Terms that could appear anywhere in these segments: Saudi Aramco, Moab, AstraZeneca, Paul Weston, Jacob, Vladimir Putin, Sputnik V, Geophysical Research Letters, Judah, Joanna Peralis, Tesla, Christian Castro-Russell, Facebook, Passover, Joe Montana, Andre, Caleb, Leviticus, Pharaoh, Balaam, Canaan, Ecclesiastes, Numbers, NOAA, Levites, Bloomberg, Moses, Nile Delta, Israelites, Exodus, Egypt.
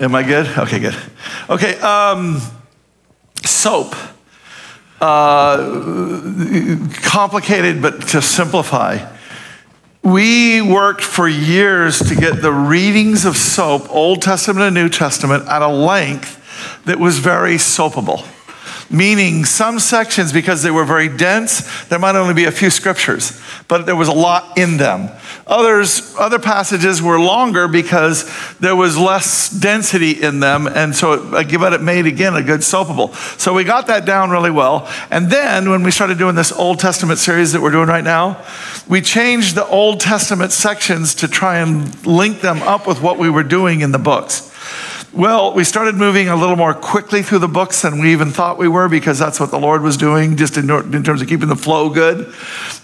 Am I good? Okay, good. Okay, soap. Complicated, but to simplify. We worked for years to get the readings of soap, Old Testament and New Testament, at a length that was very soapable. Meaning some sections, because they were very dense, there might only be a few scriptures, but there was a lot in them. Other passages were longer because there was less density in them, and so it made, again, a good soapable. So we got that down really well, and then when we started doing this Old Testament series that we're doing right now, we changed the Old Testament sections to try and link them up with what we were doing in the books. Well, we started moving a little more quickly through the books than we even thought we were, because that's what the Lord was doing, just in terms of keeping the flow good.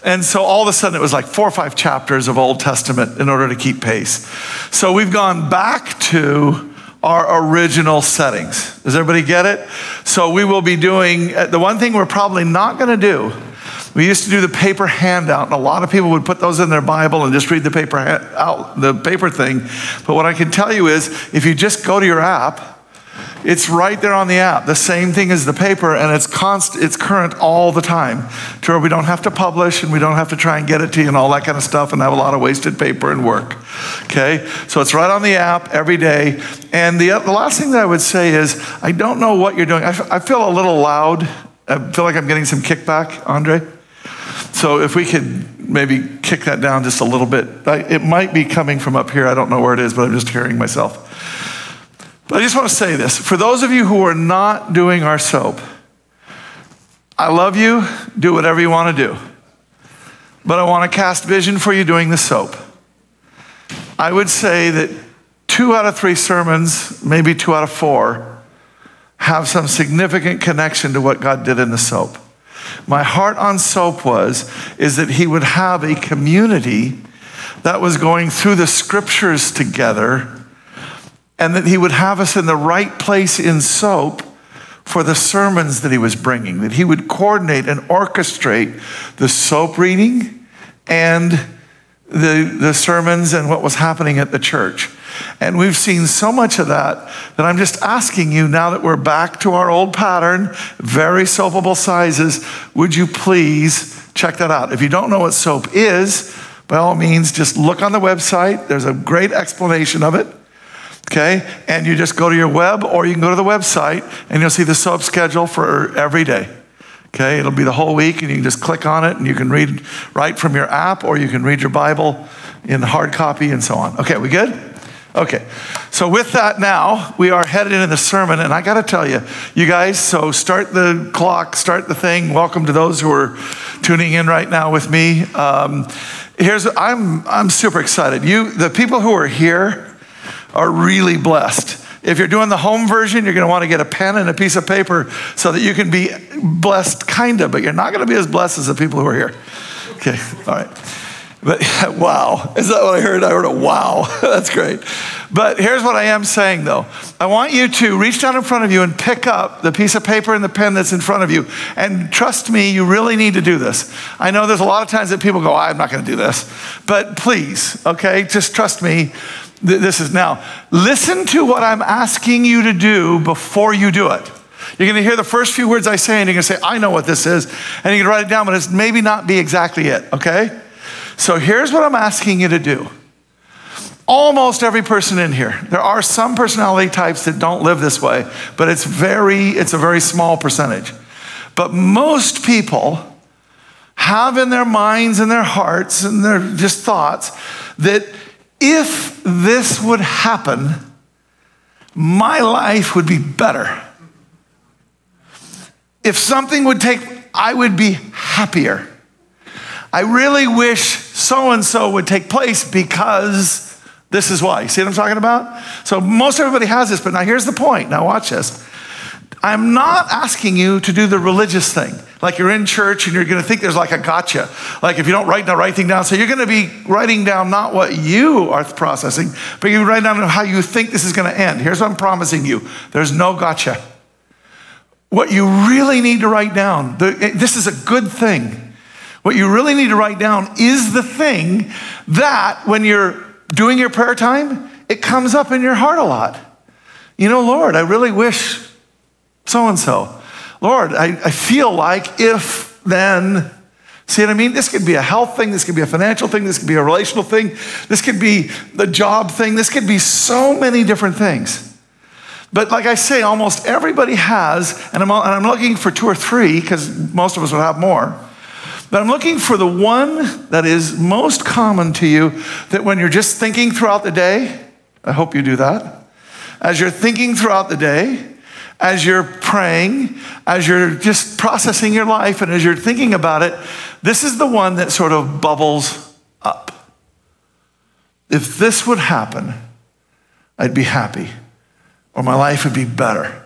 And so all of a sudden it was like 4 or 5 chapters of Old Testament in order to keep pace. So we've gone back to our original settings. Does everybody get it? So we will be doing, the one thing we're probably not going to do, we used to do the paper handout, and a lot of people would put those in their Bible and just read the paper out, the paper thing. But what I can tell you is, if you just go to your app, it's right there on the app. The same thing as the paper, and it's current all the time, to where we don't have to publish and we don't have to try and get it to you and all that kind of stuff and have a lot of wasted paper and work. Okay? So it's right on the app every day. And the last thing that I would say is, I don't know what you're doing. I feel a little loud. I feel like I'm getting some kickback, Andre. So if we could maybe kick that down just a little bit. It might be coming from up here. I don't know where it is, but I'm just hearing myself. But I just want to say this. For those of you who are not doing our soap, I love you. Do whatever you want to do. But I want to cast vision for you doing the soap. I would say that 2 out of 3 sermons, maybe 2 out of 4, have some significant connection to what God did in the soap. My heart on soap is that he would have a community that was going through the scriptures together, and that he would have us in the right place in soap for the sermons that he was bringing, that he would coordinate and orchestrate the soap reading and the sermons and what was happening at the church. And we've seen so much of that I'm just asking you, now that we're back to our old pattern, very soapable sizes, would you please check that out? If you don't know what soap is, by all means, just look on the website. There's a great explanation of it, okay? And you just go to your web, or you can go to the website, and you'll see the soap schedule for every day. Okay, it'll be the whole week, and you can just click on it, and you can read right from your app, or you can read your Bible in hard copy and so on. Okay, we good? Okay, so with that now, we are headed into the sermon, and I got to tell you guys, so start the clock, start the thing. Welcome to those who are tuning in right now with me. I'm super excited. The people who are here are really blessed. If you're doing the home version, you're going to want to get a pen and a piece of paper so that you can be blessed, kind of, but you're not going to be as blessed as the people who are here. Okay, all right. But wow, is that what I heard? I heard a wow. That's great. But here's what I am saying, though. I want you to reach down in front of you and pick up the piece of paper and the pen that's in front of you. And trust me, you really need to do this. I know there's a lot of times that people go, I'm not going to do this. But please, okay, just trust me. This is now. Listen to what I'm asking you to do before you do it. You're going to hear the first few words I say, and you're going to say, I know what this is. And you're going to write it down, but it's maybe not be exactly it, okay? So here's what I'm asking you to do. Almost every person in here, there are some personality types that don't live this way, but it's a very small percentage. But most people have in their minds and their hearts and their just thoughts that if this would happen, my life would be better. If something would take, I would be happier. I really wish so-and-so would take place because this is why. See what I'm talking about? So most everybody has this, but now here's the point. Now watch this. I'm not asking you to do the religious thing. Like you're in church and you're going to think there's like a gotcha. Like if you don't write the right thing down. So you're going to be writing down not what you are processing, but you write down how you think this is going to end. Here's what I'm promising you. There's no gotcha. What you really need to write down, this is a good thing. What you really need to write down is the thing that when you're doing your prayer time, it comes up in your heart a lot. You know, Lord, I really wish so-and-so. Lord, I feel like if then. See what I mean? This could be a health thing. This could be a financial thing. This could be a relational thing. This could be the job thing. This could be so many different things. But like I say, almost everybody has, and I'm looking for two or three because most of us would have more. But I'm looking for the one that is most common to you that when you're just thinking throughout the day, I hope you do that. As you're thinking throughout the day, as you're praying, as you're just processing your life, and as you're thinking about it, this is the one that sort of bubbles up. If this would happen, I'd be happy, or my life would be better,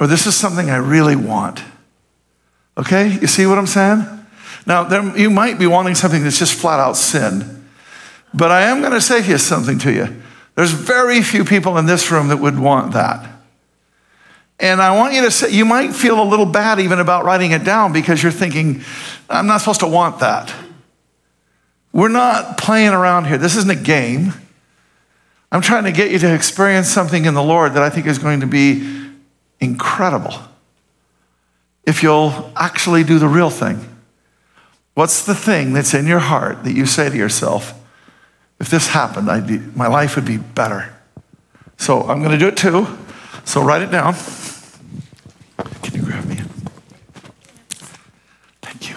or this is something I really want. Okay? You see what I'm saying? Now, there, you might be wanting something that's just flat out sin, but I am going to say here something to you. There's very few people in this room that would want that. And I want you to say, you might feel a little bad even about writing it down because you're thinking, I'm not supposed to want that. We're not playing around here. This isn't a game. I'm trying to get you to experience something in the Lord that I think is going to be incredible if you'll actually do the real thing. What's the thing that's in your heart that you say to yourself, if this happened, my life would be better? So I'm going to do it too. So write it down. Can you grab me? Thank you.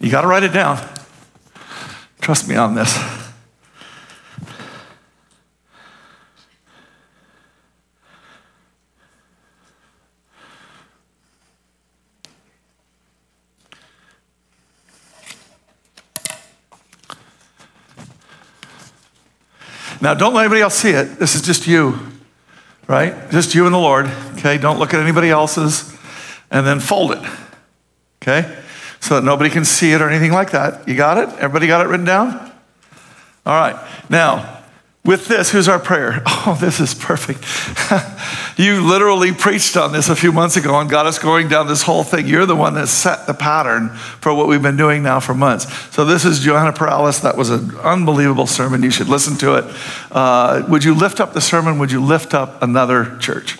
You got to write it down. Trust me on this. Now, don't let anybody else see it. This is just you. Right? Just you and the Lord, okay? Don't look at anybody else's, and then fold it, okay? So that nobody can see it or anything like that. You got it? Everybody got it written down? All right. Now, with this, who's our prayer? Oh, this is perfect. You literally preached on this a few months ago and got us going down this whole thing. You're the one that set the pattern for what we've been doing now for months. So this is Joanna Peralis. That was an unbelievable sermon. You should listen to it. Would you lift up the sermon? Would you lift up another church?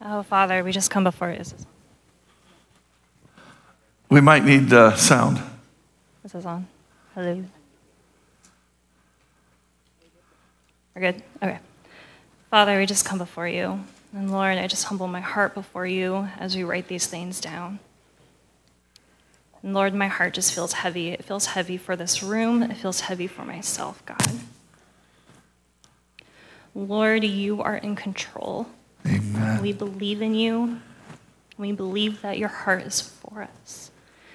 Oh, Father, we just come before you. We might need sound. This is on. Hello. We're good? Okay. Father, we just come before you. And Lord, I just humble my heart before you as we write these things down. And Lord, my heart just feels heavy. It feels heavy for this room. It feels heavy for myself, God. Lord, you are in control. Amen. We believe in you. We believe that your heart is for us.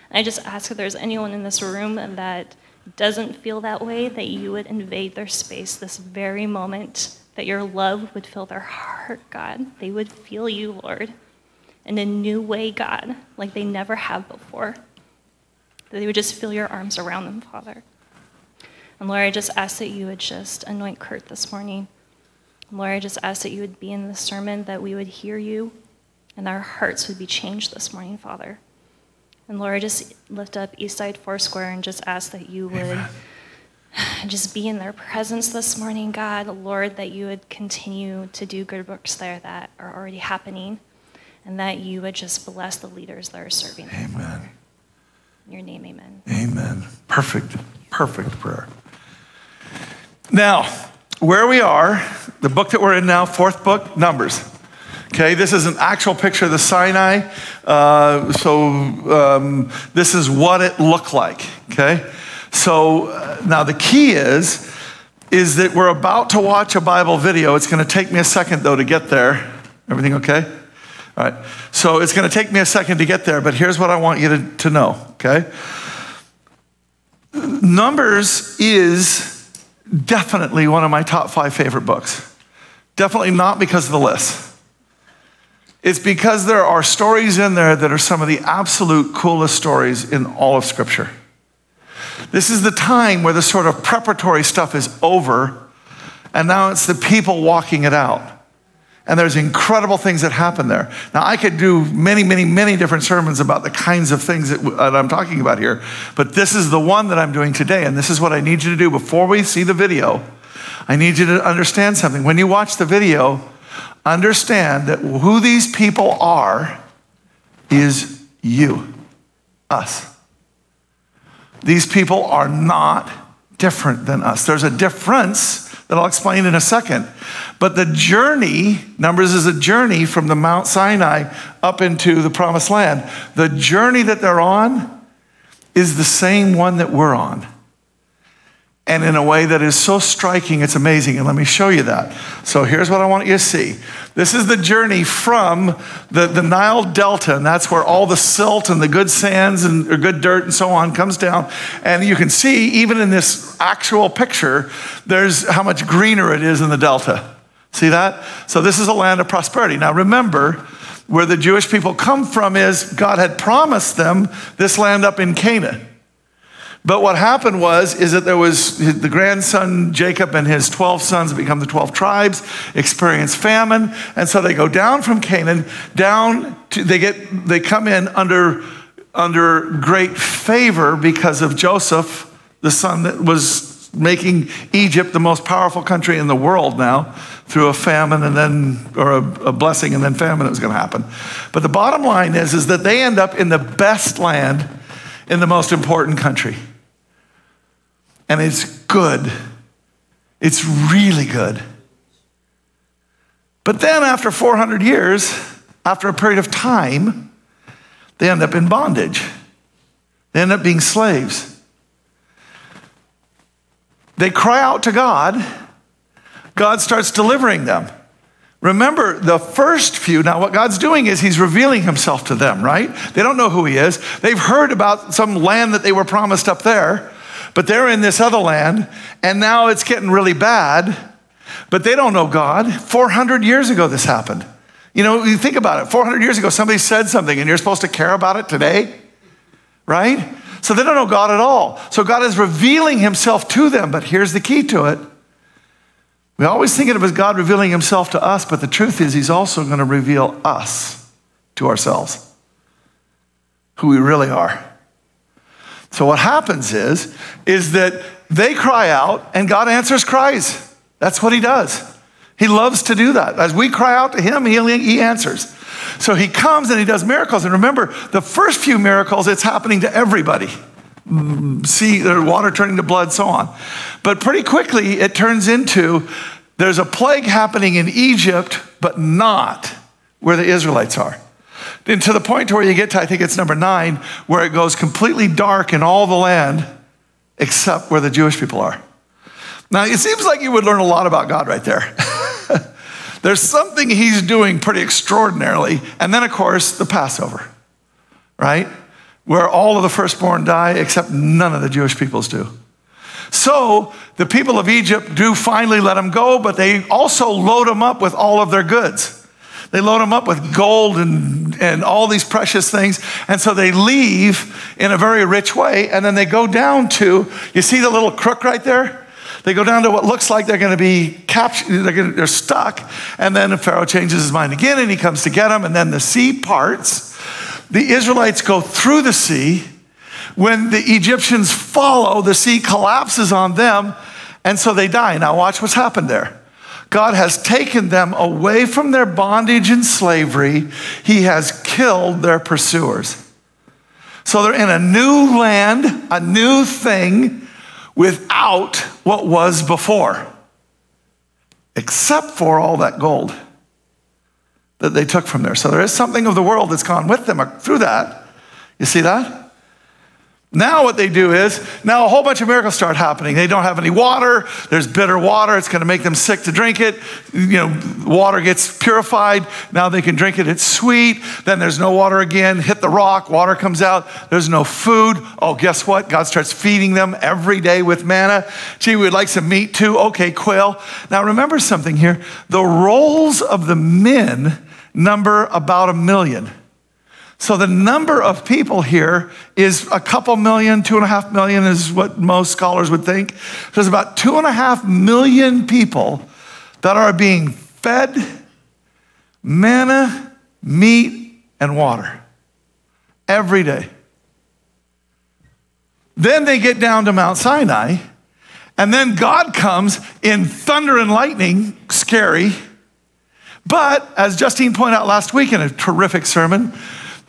And I just ask if there's anyone in this room that doesn't feel that way, that you would invade their space this very moment, that your love would fill their heart, God. They would feel you, Lord, in a new way, God, like they never have before. That they would just feel your arms around them, Father. And Lord, I just ask that you would just anoint Kurt this morning. And Lord, I just ask that you would be in the sermon, that we would hear you, and our hearts would be changed this morning, Father. And Lord, I just lift up Eastside Foursquare and just ask that you would just be in their presence this morning, God. Lord, that you would continue to do good works there that are already happening, and that you would just bless the leaders that are serving them. Amen. In your name, amen. Amen. Perfect, perfect prayer. Now, where we are, the book that we're in now, fourth book, Numbers. Okay, this is an actual picture of the Sinai. This is what it looked like, okay? So now the key is that we're about to watch a Bible video. It's going to take me a second, though, to get there. Everything okay? All right. So it's going to take me a second to get there, but here's what I want you to know, okay? Numbers is definitely one of my top 5 favorite books. Definitely not because of the list. It's because there are stories in there that are some of the absolute coolest stories in all of Scripture. This is the time where the sort of preparatory stuff is over, and now it's the people walking it out. And there's incredible things that happen there. Now, I could do many different sermons about the kinds of things that I'm talking about here, but this is the one that I'm doing today, and this is what I need you to do. Before we see the video, I need you to understand something. When you watch the video, understand that who these people are is you, us. These people are not different than us. There's a difference that I'll explain in a second. But the journey, Numbers is a journey from the Mount Sinai up into the Promised Land. The journey that they're on is the same one that we're on. And in a way that is so striking, it's amazing. And let me show you that. So here's what I want you to see. This is the journey from the Nile Delta, and that's where all the silt and the good sands and or good dirt and so on comes down. And you can see, even in this actual picture, there's how much greener it is in the Delta. See that? So this is a land of prosperity. Now remember, where the Jewish people come from is God had promised them this land up in Canaan. But what happened was that there was the grandson Jacob and his 12 sons become the 12 tribes, experience famine, and so they go down from Canaan they come in under great favor because of Joseph, the son that was making Egypt the most powerful country in the world now through a famine and then or a blessing and then famine that was going to happen. But the bottom line is that they end up in the best land in the most important country. And it's good. It's really good. But then after 400 years, after a period of time, they end up in bondage. They end up being slaves. They cry out to God. God starts delivering them. Remember, the first few, now what God's doing is he's revealing himself to them, right? They don't know who he is. They've heard about some land that they were promised up there, but they're in this other land, and now it's getting really bad, but they don't know God. 400 years ago this happened. You know, you think about it. 400 years ago, somebody said something, and you're supposed to care about it today, right? So they don't know God at all. So God is revealing himself to them, but here's the key to it. We always think of it as God revealing himself to us, but the truth is he's also going to reveal us to ourselves, who we really are. So what happens is that they cry out and God answers cries. That's what he does. He loves to do that. As we cry out to him, he answers. So he comes and he does miracles. And remember, the first few miracles, it's happening to everybody. See their water turning to blood, so on. But pretty quickly, it turns into there's a plague happening in Egypt, but not where the Israelites are. And to the point to where you get to, I think it's number 9, where it goes completely dark in all the land, except where the Jewish people are. Now, it seems like you would learn a lot about God right there. There's something he's doing pretty extraordinarily. And then, of course, the Passover, right? Where all of the firstborn die, except none of the Jewish peoples do. So the people of Egypt do finally let them go, but they also load them up with all of their goods. They load them up with gold and all these precious things. And so they leave in a very rich way, and then they go down to, you see the little crook right there? They go down to what looks like they're going to be captured, they're stuck, and then Pharaoh changes his mind again, and he comes to get them, and then the sea parts. The Israelites go through the sea. When the Egyptians follow, the sea collapses on them, and so they die. Now watch what's happened there. God has taken them away from their bondage and slavery. He has killed their pursuers. So they're in a new land, a new thing, without what was before, except for all that gold that they took from there. So there is something of the world that's gone with them through that. You see that? Now what they do is, now a whole bunch of miracles start happening. They don't have any water. There's bitter water. It's going to make them sick to drink it. You know, water gets purified. Now they can drink it. It's sweet. Then there's no water again. Hit the rock. Water comes out. There's no food. Oh, guess what? God starts feeding them every day with manna. Gee, we'd like some meat too. Okay, quail. Now remember something here. The roles of the men number about 1 million. So the number of people here is a couple million, 2.5 million is what most scholars would think. There's about 2.5 million people that are being fed Manna, meat, and water every day. Then they get down to Mount Sinai, and then God comes in thunder and lightning, scary. But as Justine pointed out last week in a terrific sermon,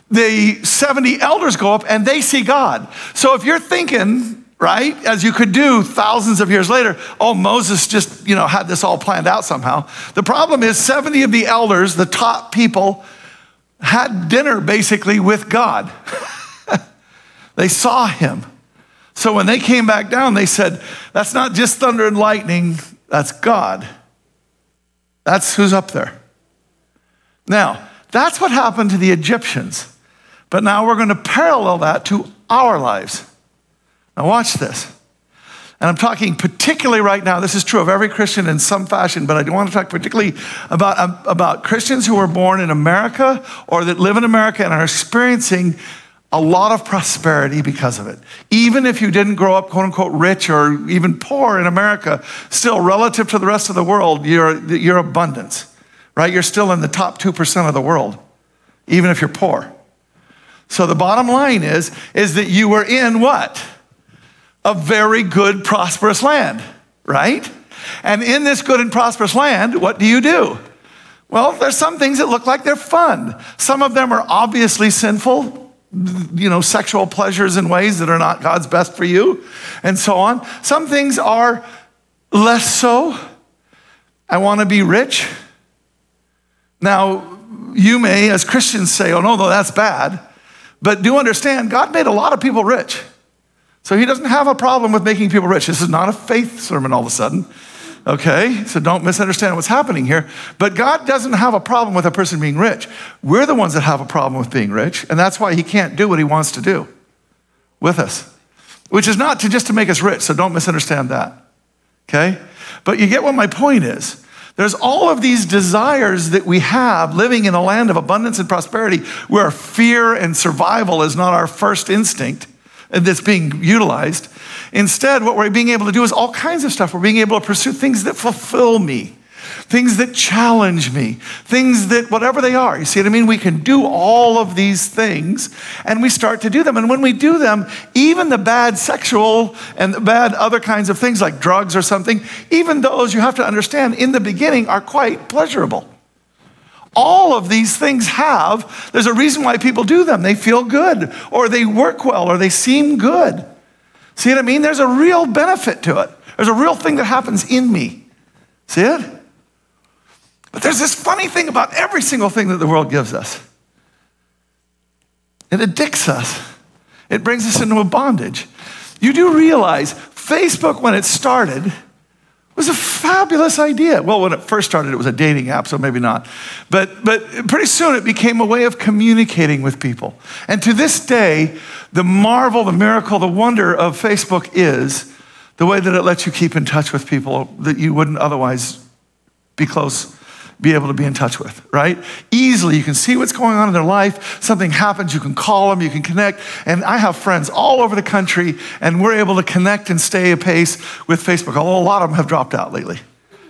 the 70 elders go up and they see God. So if you're thinking, right, as you could do thousands of years later, oh, Moses just, had this all planned out somehow. The problem is 70 of the elders, the top people, had dinner basically with God. They saw him. So when they came back down, they said, that's not just thunder and lightning, that's God. That's who's up there. Now, that's what happened to the Egyptians. But now we're going to parallel that to our lives. Now watch this. And I'm talking particularly right now, this is true of every Christian in some fashion, but I do want to talk particularly about Christians who were born in America or that live in America and are experiencing a lot of prosperity because of it. Even if you didn't grow up, quote unquote, rich or even poor in America, still relative to the rest of the world, you're abundant, right? You're still in the top 2% of the world, even if you're poor. So the bottom line is that you were in what? A very good, prosperous land, right? And in this good and prosperous land, what do you do? Well, there's some things that look like they're fun. Some of them are obviously sinful, sexual pleasures in ways that are not God's best for you, and so on. Some things are less so. I want to be rich. Now, you may, as Christians, say, oh, no, that's bad. But do understand, God made a lot of people rich. So he doesn't have a problem with making people rich. This is not a faith sermon all of a sudden. Okay, so don't misunderstand what's happening here. But God doesn't have a problem with a person being rich. We're the ones that have a problem with being rich, and that's why he can't do what he wants to do with us, which is not just to make us rich, so don't misunderstand that, okay? But you get what my point is. There's all of these desires that we have living in a land of abundance and prosperity where fear and survival is not our first instinct that's being utilized. Instead, what we're being able to do is all kinds of stuff. We're being able to pursue things that fulfill me, things that challenge me, things that whatever they are. You see what I mean? We can do all of these things, and we start to do them. And when we do them, even the bad sexual and the bad other kinds of things like drugs or something, even those, you have to understand, in the beginning are quite pleasurable. All of these things there's a reason why people do them. They feel good, or they work well, or they seem good. See what I mean? There's a real benefit to it. There's a real thing that happens in me. See it? But there's this funny thing about every single thing that the world gives us. It addicts us. It brings us into a bondage. You do realize Facebook, when it started, was a fabulous idea. Well, when it first started, it was a dating app, so maybe not. But pretty soon it became a way of communicating with people. And to this day, the marvel, the miracle, the wonder of Facebook is the way that it lets you keep in touch with people that you wouldn't otherwise be able to be in touch with, right? Easily, you can see what's going on in their life. Something happens, you can call them, you can connect. And I have friends all over the country, and we're able to connect and stay apace with Facebook, although a lot of them have dropped out lately,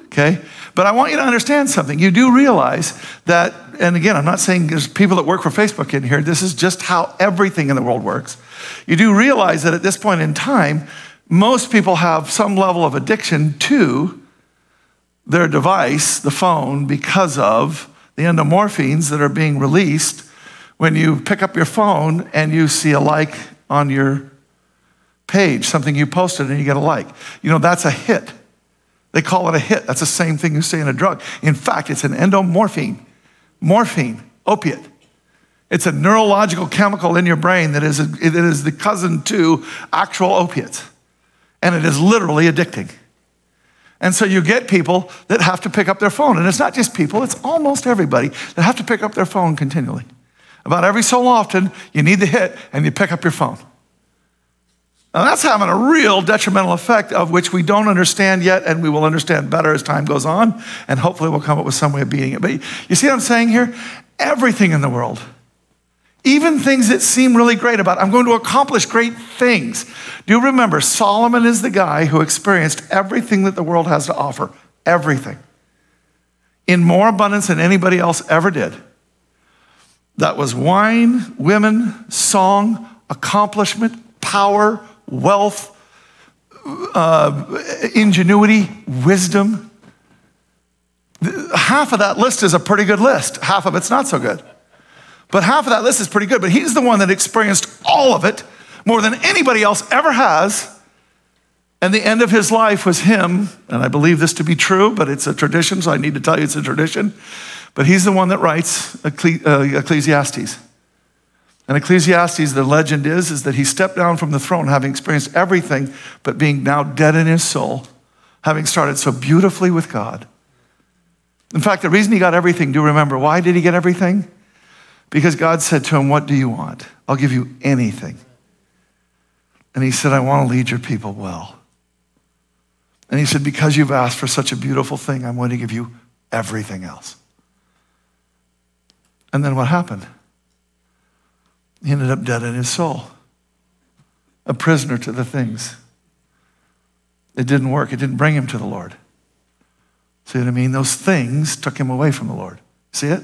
okay? But I want you to understand something. You do realize that, and again, I'm not saying there's people that work for Facebook in here. This is just how everything in the world works. You do realize that at this point in time, most people have some level of addiction to their device, the phone, because of the endorphins that are being released when you pick up your phone and you see a like on your page, something you posted and you get a like. That's a hit. They call it a hit. That's the same thing you say in a drug. In fact, it's an morphine, opiate. It's a neurological chemical in your brain that is the cousin to actual opiates. And it is literally addicting. And so you get people that have to pick up their phone. And it's not just people, it's almost everybody that have to pick up their phone continually. About every so often, you need the hit and you pick up your phone. Now that's having a real detrimental effect of which we don't understand yet, and we will understand better as time goes on, and hopefully we'll come up with some way of beating it. But you see what I'm saying here? Everything in the world, even things that seem really great about, I'm going to accomplish great things. Do you remember, Solomon is the guy who experienced everything that the world has to offer, everything. in more abundance than anybody else ever did. That was wine, women, song, accomplishment, power, wealth, ingenuity, wisdom. Half of that list is a pretty good list. Half of it's not so good. But half of that list is pretty good. But he's the one that experienced all of it more than anybody else ever has. And the end of his life was him, and I believe this to be true, but it's a tradition, so I need to tell you it's a tradition. But he's the one that writes Ecclesiastes. And Ecclesiastes, the legend is that he stepped down from the throne having experienced everything, but being now dead in his soul, having started so beautifully with God. In fact, the reason he got everything, do you remember why did he get everything? Because God said to him, what do you want? I'll give you anything. And he said, I want to lead your people well. And he said, because you've asked for such a beautiful thing, I'm going to give you everything else. And then what happened? He ended up dead in his soul, a prisoner to the things. It didn't work. It didn't bring him to the Lord. See what I mean? Those things took him away from the Lord. See it?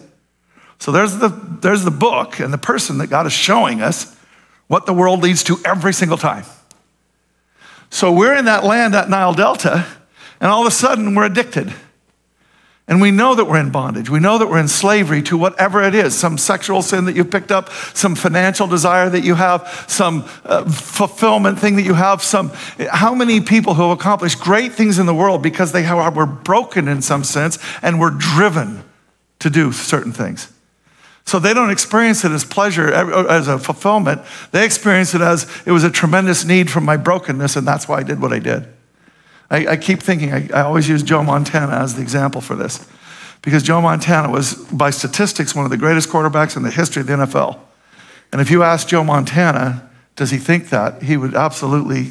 So there's the book and the person that God is showing us what the world leads to every single time. So we're in that land, that Nile Delta, and all of a sudden we're addicted. And we know that we're in bondage. We know that we're in slavery to whatever it is, some sexual sin that you picked up, some financial desire that you have, some fulfillment thing that you have, some, how many people who have accomplished great things in the world because they were broken in some sense and were driven to do certain things. So they don't experience it as pleasure, as a fulfillment. They experience it as, it was a tremendous need from my brokenness, and that's why I did what I did. I keep thinking, I always use Joe Montana as the example for this, because Joe Montana was, by statistics, one of the greatest quarterbacks in the history of the NFL. And if you ask Joe Montana, does he think that? He would absolutely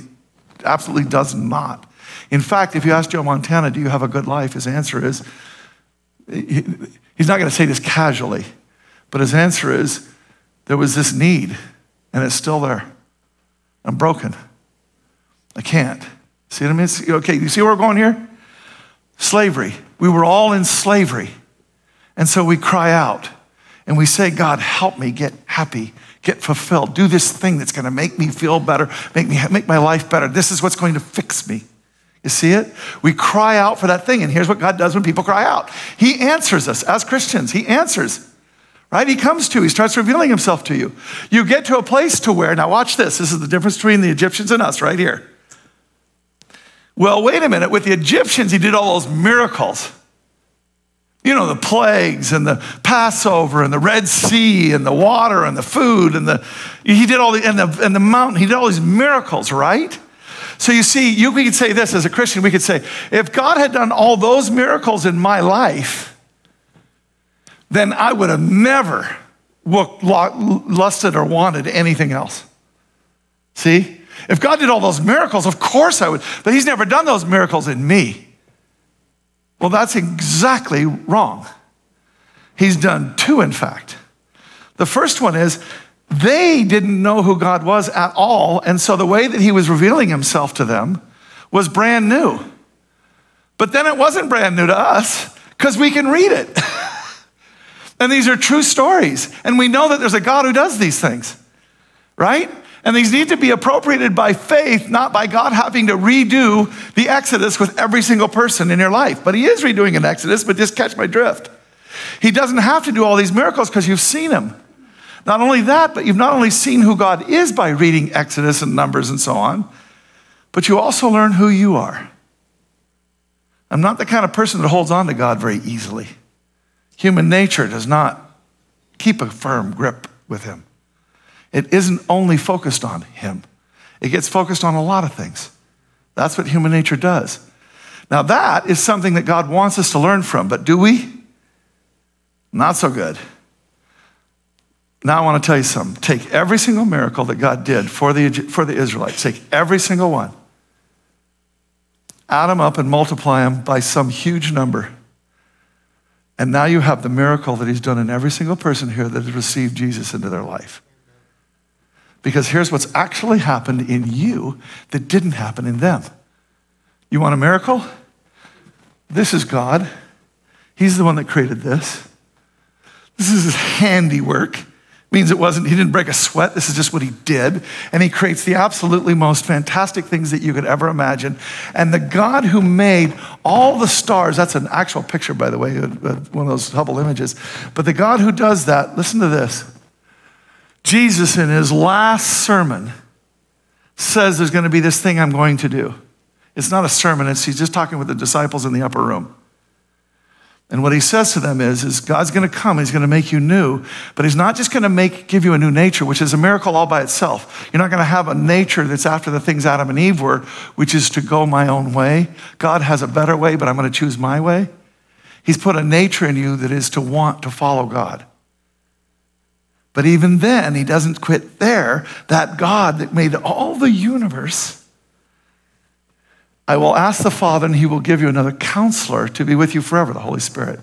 does not. In fact, if you ask Joe Montana, do you have a good life? His answer is, he's not going to say this casually, but his answer is, there was this need, and it's still there. I'm broken. I can't. See what I mean? Okay, you see where we're going here? Slavery. We were all in slavery. And so we cry out and we say, God, help me get happy, get fulfilled. Do this thing that's going to make me feel better, make my life better. This is what's going to fix me. You see it? We cry out for that thing. And here's what God does when people cry out. He answers us as Christians. He answers, right? He comes to you. He starts revealing himself to you. You get to a place to where, now watch this. This is the difference between the Egyptians and us right here. Well, wait a minute, with the Egyptians, he did all those miracles. You know, the plagues and the Passover and the Red Sea and the water and the food and the mountain. He did all these miracles, right? So you see, we could say this as a Christian, we could say, if God had done all those miracles in my life, then I would have never lusted or wanted anything else. See? If God did all those miracles, of course I would, but he's never done those miracles in me. Well, that's exactly wrong. He's done two, in fact. The first one is, they didn't know who God was at all, and so the way that he was revealing himself to them was brand new. But then it wasn't brand new to us, because we can read it. And these are true stories, and we know that there's a God who does these things, right? And these need to be appropriated by faith, not by God having to redo the Exodus with every single person in your life. But he is redoing an Exodus, but just catch my drift. He doesn't have to do all these miracles because you've seen him. Not only that, but you've not only seen who God is by reading Exodus and Numbers and so on, but you also learn who you are. I'm not the kind of person that holds on to God very easily. Human nature does not keep a firm grip with him. It isn't only focused on him. It gets focused on a lot of things. That's what human nature does. Now that is something that God wants us to learn from, but do we? Not so good. Now I want to tell you something. Take every single miracle that God did for the Israelites. Take every single one. Add them up and multiply them by some huge number. And now you have the miracle that he's done in every single person here that has received Jesus into their life. Because here's what's actually happened in you that didn't happen in them. You want a miracle? This is God He's the one that created this. This is his handiwork. Means it wasn't, he didn't break a sweat. This is just what he did. And he creates the absolutely most fantastic things that you could ever imagine. And the God who made all the stars, that's an actual picture, by the way, one of those Hubble images. But the God who does that, listen to this. Jesus in his last sermon says there's going to be this thing I'm going to do. It's not a sermon. He's just talking with the disciples in the upper room. And what he says to them is God's going to come. He's going to make you new. But he's not just going to give you a new nature, which is a miracle all by itself. You're not going to have a nature that's after the things Adam and Eve were, which is to go my own way. God has a better way, but I'm going to choose my way. He's put a nature in you that is to want to follow God. But even then, he doesn't quit there. That God that made all the universe, I will ask the Father, and he will give you another counselor to be with you forever, the Holy Spirit.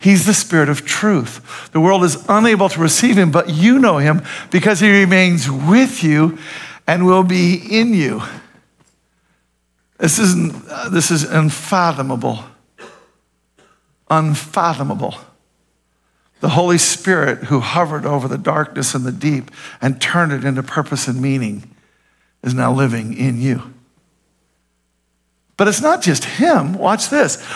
He's the Spirit of truth. The world is unable to receive him, but you know him because he remains with you and will be in you. This is unfathomable. Unfathomable. The Holy Spirit who hovered over the darkness and the deep and turned it into purpose and meaning is now living in you. But it's not just him. Watch this.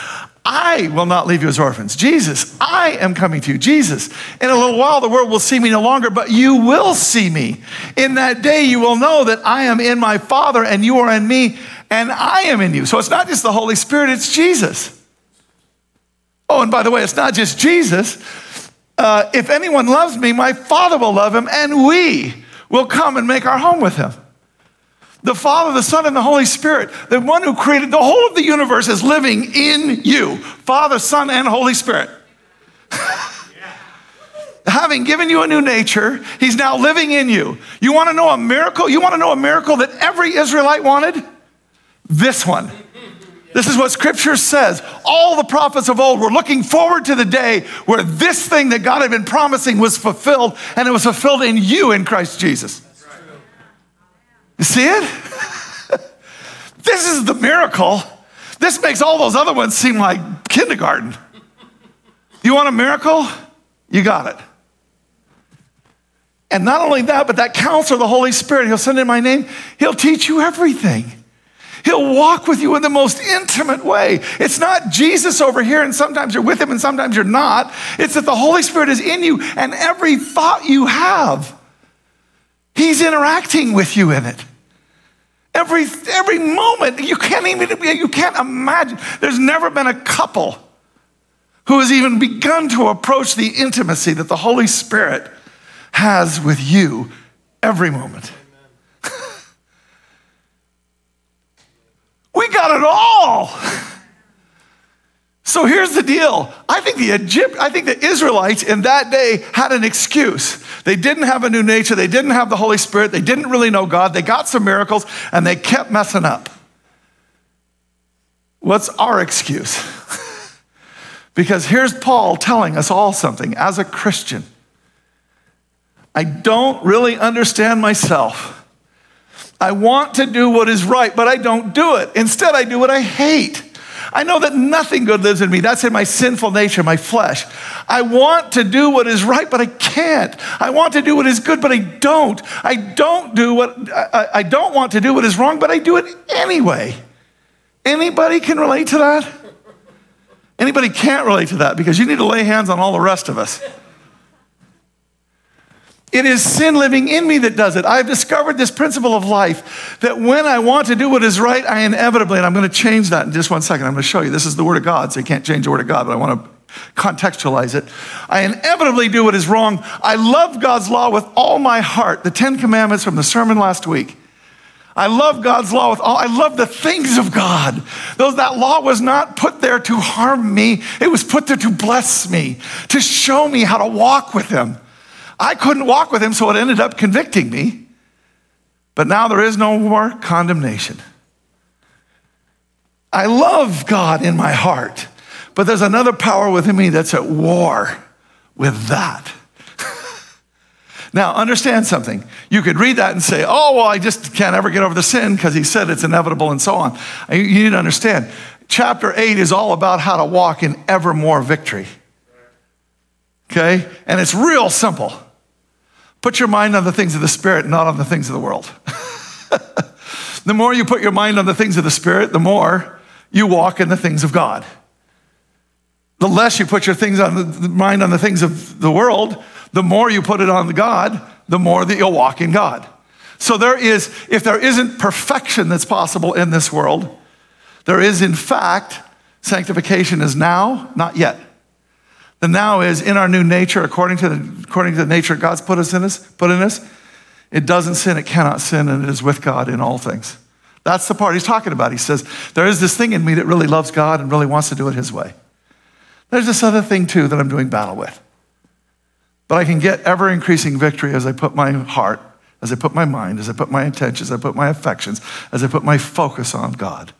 I will not leave you as orphans. Jesus, I am coming to you. Jesus, in a little while the world will see me no longer, but you will see me. In that day you will know that I am in my Father and you are in me and I am in you. So it's not just the Holy Spirit, it's Jesus. Oh, and by the way, it's not just Jesus. If anyone loves me, my Father will love him and we will come and make our home with him. The Father, the Son, and the Holy Spirit, the one who created the whole of the universe is living in you. Father, Son, and Holy Spirit. Having given you a new nature, he's now living in you. You want to know a miracle? You want to know a miracle that every Israelite wanted? This one. This is what Scripture says. All the prophets of old were looking forward to the day where this thing that God had been promising was fulfilled, and it was fulfilled in you in Christ Jesus. You see it? This is the miracle. This makes all those other ones seem like kindergarten. You want a miracle? You got it. And not only that, but that counselor, the Holy Spirit, he'll send in my name. He'll teach you everything. He'll walk with you in the most intimate way. It's not Jesus over here, and sometimes you're with him and sometimes you're not. It's that the Holy Spirit is in you, and every thought you have, he's interacting with you in it. Every moment, you can't imagine. There's never been a couple who has even begun to approach the intimacy that the Holy Spirit has with you every moment. We got it all. So here's the deal. I think the Israelites in that day had an excuse. They didn't have a new nature. They didn't have the Holy Spirit. They didn't really know God. They got some miracles, and they kept messing up. What's our excuse? Because here's Paul telling us all something. As a Christian, I don't really understand myself. I want to do what is right, but I don't do it. Instead, I do what I hate. I know that nothing good lives in me. That's in my sinful nature, my flesh. I want to do what is right, but I can't. I want to do what is good, but I don't. I don't want to do what is wrong, but I do it anyway. Anybody can relate to that? Anybody can't relate to that because you need to lay hands on all the rest of us. It is sin living in me that does it. I've discovered this principle of life that when I want to do what is right, I inevitably, and I'm going to change that in just one second. I'm going to show you. This is the Word of God, so you can't change the Word of God, but I want to contextualize it. I inevitably do what is wrong. I love God's law with all my heart. The 10 Commandments from the sermon last week. I love God's law with all, I love the things of God. That law was not put there to harm me. It was put there to bless me, to show me how to walk with him. I couldn't walk with him, so it ended up convicting me. But now there is no more condemnation. I love God in my heart, but there's another power within me that's at war with that. Now, understand something. You could read that and say, oh, well, I just can't ever get over the sin because he said it's inevitable and so on. You need to understand. Chapter 8 is all about how to walk in ever more victory. Okay? And it's real simple. Put your mind on the things of the Spirit, not on the things of the world. The more you put your mind on the things of the Spirit, the more you walk in the things of God. The less you put your things on the mind on the things of the world, the more you put it on God, the more that you'll walk in God. So there is, if there isn't perfection that's possible in this world, there is, in fact, sanctification is now, not yet. The now is in our new nature, according to the nature God's put in us. It doesn't sin, it cannot sin, and it is with God in all things. That's the part he's talking about. He says, there is this thing in me that really loves God and really wants to do it his way. There's this other thing, too, that I'm doing battle with. But I can get ever-increasing victory as I put my heart, as I put my mind, as I put my intentions, as I put my affections, as I put my focus on God,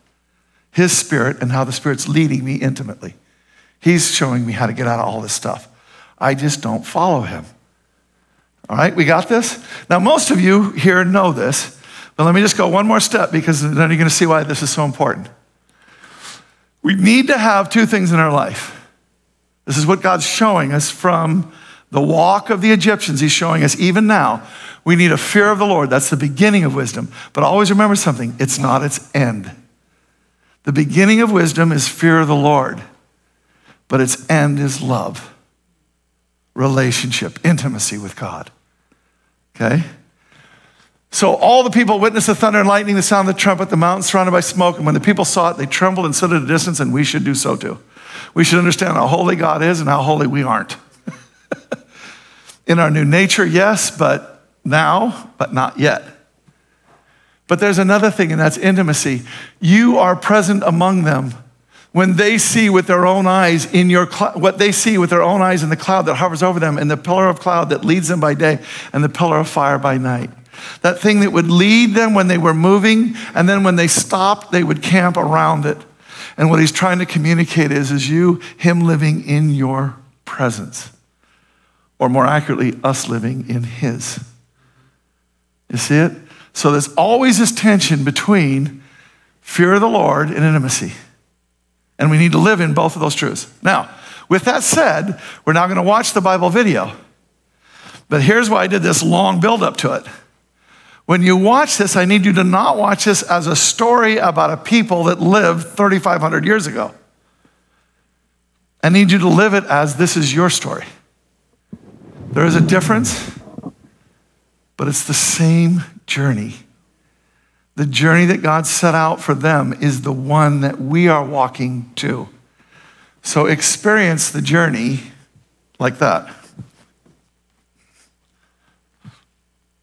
his Spirit, and how the Spirit's leading me intimately. He's showing me how to get out of all this stuff. I just don't follow him. All right, we got this? Now, most of you here know this, but let me just go one more step, because then you're going to see why this is so important. We need to have two things in our life. This is what God's showing us from the walk of the Egyptians. He's showing us even now, we need a fear of the Lord. That's the beginning of wisdom. But always remember something, it's not its end. The beginning of wisdom is fear of the Lord, but its end is love, relationship, intimacy with God, okay? So all the people witnessed the thunder and lightning, the sound of the trumpet, the mountain surrounded by smoke, and when the people saw it, they trembled and stood at a distance, and we should do so too. We should understand how holy God is and how holy we aren't. In our new nature, yes, but not yet. But there's another thing, and that's intimacy. You are present among them when they see with their own eyes in your what they see with their own eyes in the cloud that hovers over them, and the pillar of cloud that leads them by day, and the pillar of fire by night. That thing that would lead them when they were moving, and then when they stopped, they would camp around it. And what he's trying to communicate is you, him living in your presence. Or more accurately, us living in his. You see it? So there's always this tension between fear of the Lord and intimacy. And we need to live in both of those truths. Now, with that said, we're now going to watch the Bible video. But here's why I did this long build-up to it. When you watch this, I need you to not watch this as a story about a people that lived 3,500 years ago. I need you to live it as this is your story. There is a difference, but it's the same journey. The journey that God set out for them is the one that we are walking to. So experience the journey like that.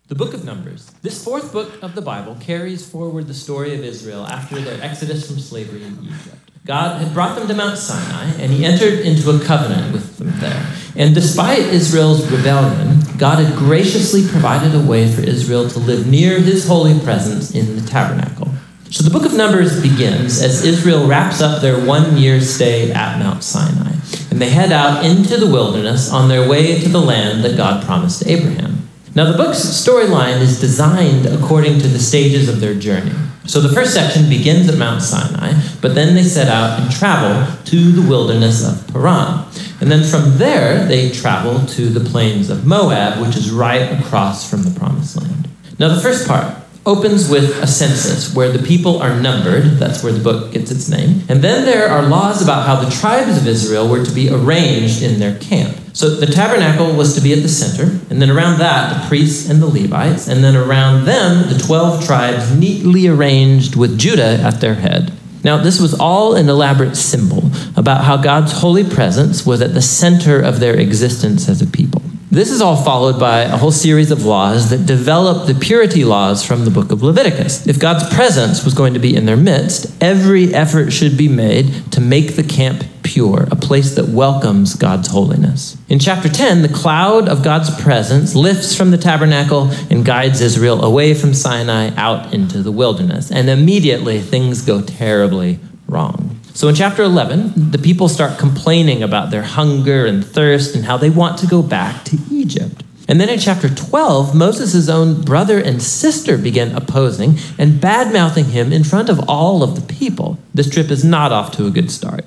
The book of Numbers. This fourth book of the Bible carries forward the story of Israel after their exodus from slavery in Egypt. God had brought them to Mount Sinai, and he entered into a covenant with them there. And despite Israel's rebellion, God had graciously provided a way for Israel to live near his holy presence in the tabernacle. So the book of Numbers begins as Israel wraps up their 1 year stay at Mount Sinai, and they head out into the wilderness on their way to the land that God promised Abraham. Now, the book's storyline is designed according to the stages of their journey. So the first section begins at Mount Sinai, but then they set out and travel to the wilderness of Paran. And then from there, they travel to the plains of Moab, which is right across from the Promised Land. Now, the first part opens with a census where the people are numbered. That's where the book gets its name. And then there are laws about how the tribes of Israel were to be arranged in their camp. So the tabernacle was to be at the center, and then around that, the priests and the Levites, and then around them, the 12 tribes neatly arranged with Judah at their head. Now, this was all an elaborate symbol about how God's holy presence was at the center of their existence as a people. This is all followed by a whole series of laws that develop the purity laws from the book of Leviticus. If God's presence was going to be in their midst, every effort should be made to make the camp pure, a place that welcomes God's holiness. In chapter 10, the cloud of God's presence lifts from the tabernacle and guides Israel away from Sinai out into the wilderness. And immediately, things go terribly wrong. So in chapter 11, the people start complaining about their hunger and thirst and how they want to go back to Egypt. And then in chapter 12, Moses' own brother and sister began opposing and bad-mouthing him in front of all of the people. This trip is not off to a good start.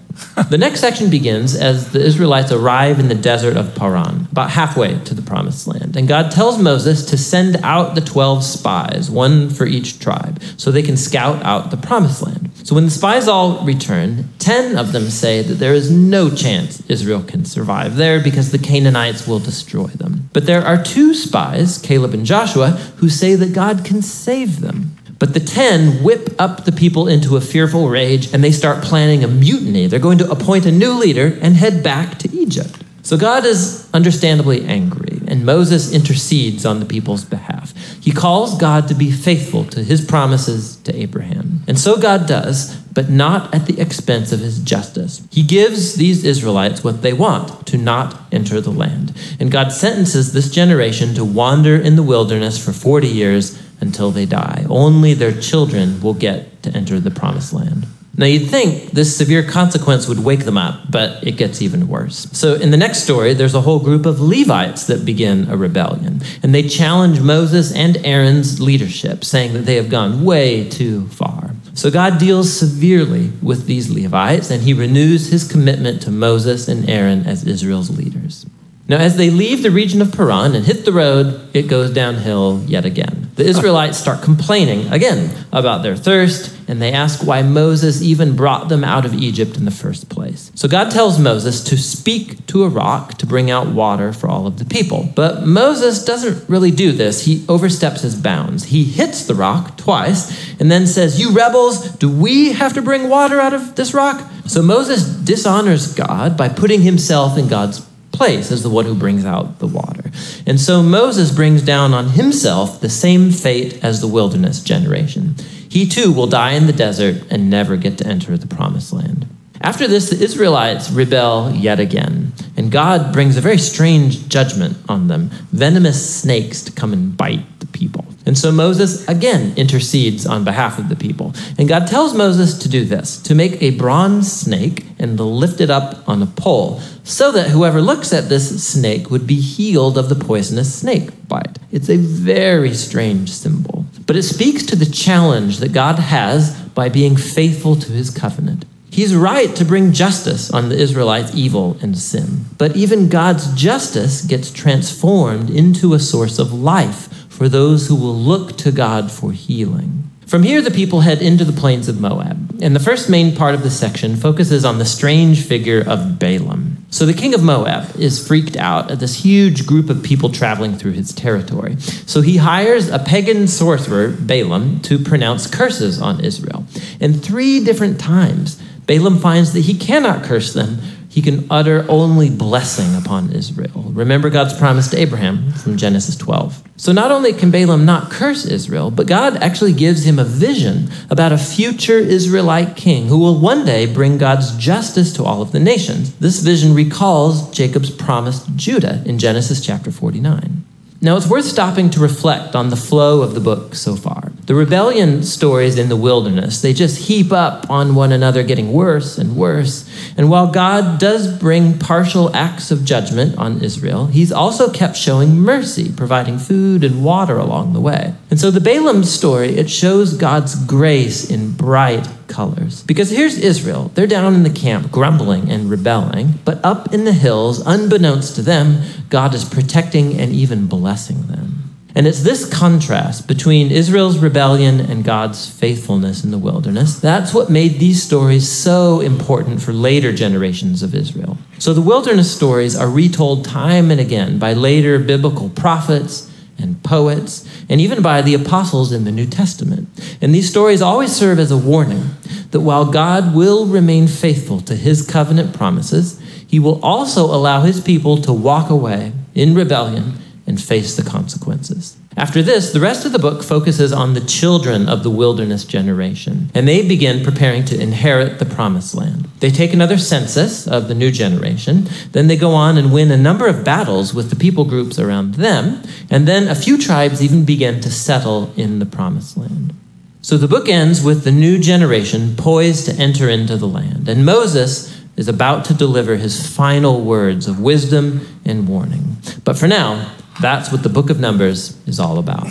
The next section begins as the Israelites arrive in the desert of Paran, about halfway to the promised land. And God tells Moses to send out the 12 spies, one for each tribe, so they can scout out the promised land. So when the spies all return, 10 of them say that there is no chance Israel can survive there because the Canaanites will destroy them. But there are two spies, Caleb and Joshua, who say that God can save them. But the 10 whip up the people into a fearful rage, and they start planning a mutiny. They're going to appoint a new leader and head back to Egypt. So God is understandably angry, and Moses intercedes on the people's behalf. He calls God to be faithful to his promises to Abraham. And so God does, but not at the expense of his justice. He gives these Israelites what they want, to not enter the land. And God sentences this generation to wander in the wilderness for 40 years until they die. Only their children will get to enter the promised land. Now, you'd think this severe consequence would wake them up, but it gets even worse. So in the next story, there's a whole group of Levites that begin a rebellion, and they challenge Moses and Aaron's leadership, saying that they have gone way too far. So God deals severely with these Levites, and he renews his commitment to Moses and Aaron as Israel's leaders. Now, as they leave the region of Paran and hit the road, it goes downhill yet again. The Israelites start complaining again about their thirst, and they ask why Moses even brought them out of Egypt in the first place. So God tells Moses to speak to a rock to bring out water for all of the people. But Moses doesn't really do this. He oversteps his bounds. He hits the rock twice and then says, "You rebels, do we have to bring water out of this rock?" So Moses dishonors God by putting himself in God's place as the one who brings out the water. And so Moses brings down on himself the same fate as the wilderness generation. He too will die in the desert and never get to enter the promised land. After this, the Israelites rebel yet again, and God brings a very strange judgment on them, venomous snakes to come and bite the people. And so Moses again intercedes on behalf of the people. And God tells Moses to do this, to make a bronze snake and to lift it up on a pole so that whoever looks at this snake would be healed of the poisonous snake bite. It's a very strange symbol, but it speaks to the challenge that God has by being faithful to his covenant. He's right to bring justice on the Israelites' evil and sin, but even God's justice gets transformed into a source of life for those who will look to God for healing. From here, the people head into the plains of Moab, and the first main part of this section focuses on the strange figure of Balaam. So the king of Moab is freaked out at this huge group of people traveling through his territory. So he hires a pagan sorcerer, Balaam, to pronounce curses on Israel. And 3 different times, Balaam finds that he cannot curse them. He can utter only blessing upon Israel. Remember God's promise to Abraham from Genesis 12. So not only can Balaam not curse Israel, but God actually gives him a vision about a future Israelite king who will one day bring God's justice to all of the nations. This vision recalls Jacob's promise to Judah in Genesis chapter 49. Now, it's worth stopping to reflect on the flow of the book so far. The rebellion stories in the wilderness, they just heap up on one another, getting worse and worse. And while God does bring partial acts of judgment on Israel, he's also kept showing mercy, providing food and water along the way. And so the Balaam story, it shows God's grace in bright colors. Because here's Israel. They're down in the camp grumbling and rebelling, but up in the hills, unbeknownst to them, God is protecting and even blessing them. And it's this contrast between Israel's rebellion and God's faithfulness in the wilderness that's what made these stories so important for later generations of Israel. So the wilderness stories are retold time and again by later biblical prophets and poets, and even by the apostles in the New Testament. And these stories always serve as a warning that while God will remain faithful to his covenant promises, he will also allow his people to walk away in rebellion and face the consequences. After this, the rest of the book focuses on the children of the wilderness generation, and they begin preparing to inherit the promised land. They take another census of the new generation, then they go on and win a number of battles with the people groups around them, and then a few tribes even begin to settle in the promised land. So the book ends with the new generation poised to enter into the land, and Moses is about to deliver his final words of wisdom and warning. But for now, That's what the book of Numbers is all about.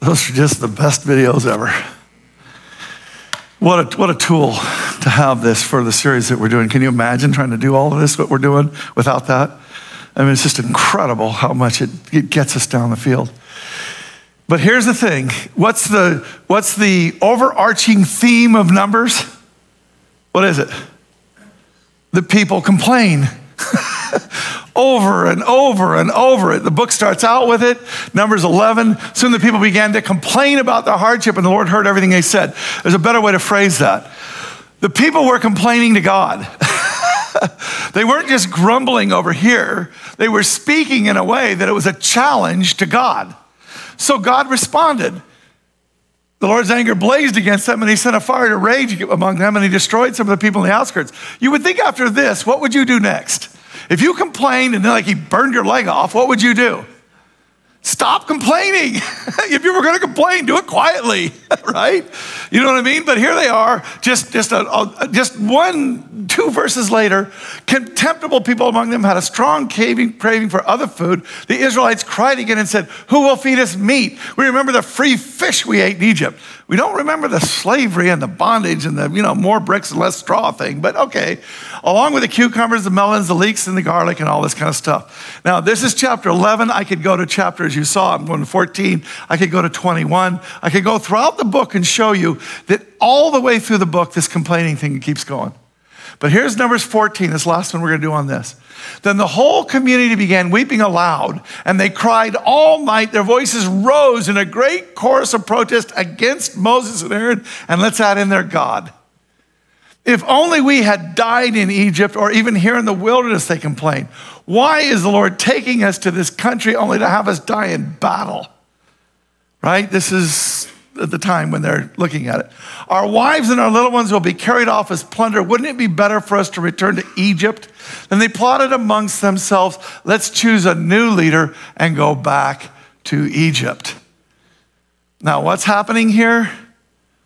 Those are just the best videos ever. What a tool to have this for the series that we're doing. Can you imagine trying to do all of this, what we're doing, without that? I mean, it's just incredible how much it gets us down the field. But here's the thing. What's the overarching theme of Numbers? What is it? The people complain. Over and over and over it. The book starts out with it. Numbers 11, soon the people began to complain about their hardship, and the Lord heard everything they said. There's a better way to phrase that. The people were complaining to God. They weren't just grumbling over here. They were speaking in a way that it was a challenge to God. So God responded. The Lord's anger blazed against them, and he sent a fire to rage among them, and he destroyed some of the people in the outskirts. You would think after this, what would you do next? If you complained and then like he burned your leg off, what would you do? Stop complaining. If you were going to complain, do it quietly, right? You know what I mean? But here they are, just 1-2 verses later, contemptible people among them had a strong craving for other food. The Israelites cried again and said, "Who will feed us meat? We remember the free fish we ate in Egypt. We don't remember the slavery and the bondage and the more bricks and less straw thing." But okay, along with the cucumbers, the melons, the leeks, and the garlic, and all this kind of stuff. Now this is chapter 11. I could go to chapters. You saw, I'm going to 14. I could go to 21. I could go throughout the book and show you that all the way through the book, this complaining thing keeps going. But here's Numbers 14, this last one we're going to do on this. Then the whole community began weeping aloud, and they cried all night. Their voices rose in a great chorus of protest against Moses and Aaron, and let's add in their God. If only we had died in Egypt or even here in the wilderness, they complained. Why is the Lord taking us to this country only to have us die in battle? Right? This is at the time when they're looking at it. Our wives and our little ones will be carried off as plunder. Wouldn't it be better for us to return to Egypt? Then they plotted amongst themselves, let's choose a new leader and go back to Egypt. Now, what's happening here?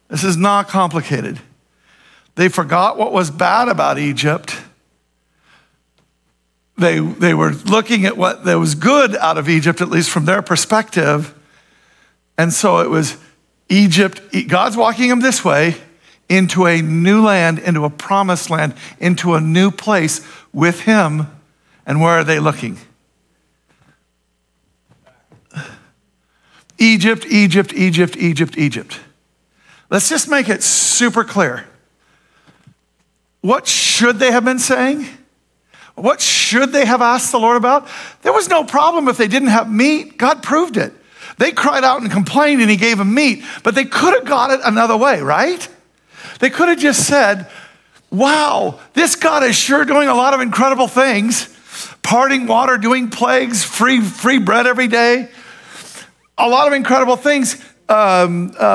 This is not complicated. They forgot what was bad about Egypt. They were looking at what that was good out of Egypt, at least from their perspective. And so it was Egypt. God's walking them this way into a new land, into a promised land, into a new place with him. And where are they looking? Egypt, Egypt, Egypt, Egypt, Egypt. Let's just make it super clear. What should they have been saying? What should they have asked the Lord about? There was no problem if they didn't have meat. God proved it. They cried out and complained and he gave them meat, but they could have got it another way, right? They could have just said, wow, this God is sure doing a lot of incredible things. Parting water, doing plagues, free bread every day. A lot of incredible things.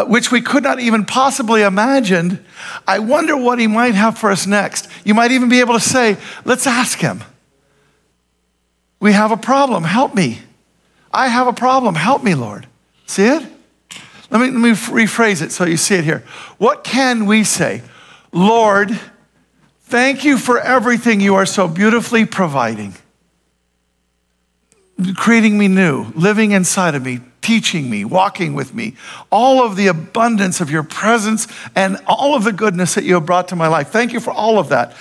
Which we could not even possibly imagine. I wonder what he might have for us next. You might even be able to say, let's ask him. We have a problem, help me. I have a problem, help me, Lord. See it? Let me rephrase it so you see it here. What can we say? Lord, thank you for everything you are so beautifully providing. Creating me new, living inside of me, teaching me, walking with me, all of the abundance of your presence and all of the goodness that you have brought to my life. Thank you for all of that.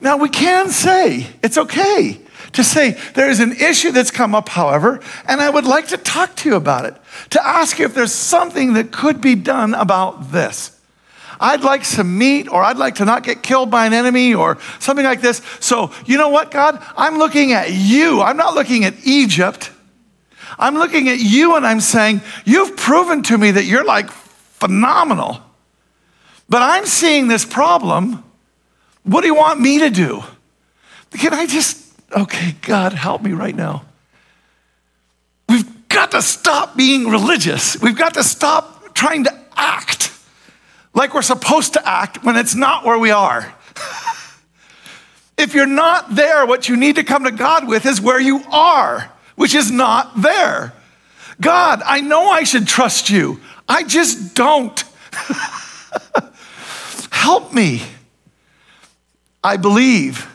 Now we can say, it's okay to say, there is an issue that's come up, however, and I would like to talk to you about it, to ask you if there's something that could be done about this. I'd like some meat, or I'd like to not get killed by an enemy, or something like this. So you know what, God? I'm looking at you. I'm not looking at Egypt. I'm looking at you and I'm saying, you've proven to me that you're like phenomenal, but I'm seeing this problem. What do you want me to do? Can I just, okay, God, help me right now. We've got to stop being religious. We've got to stop trying to act like we're supposed to act when it's not where we are. If you're not there, what you need to come to God with is where you are, which is not there. God, I know I should trust you. I just don't. Help me. I believe,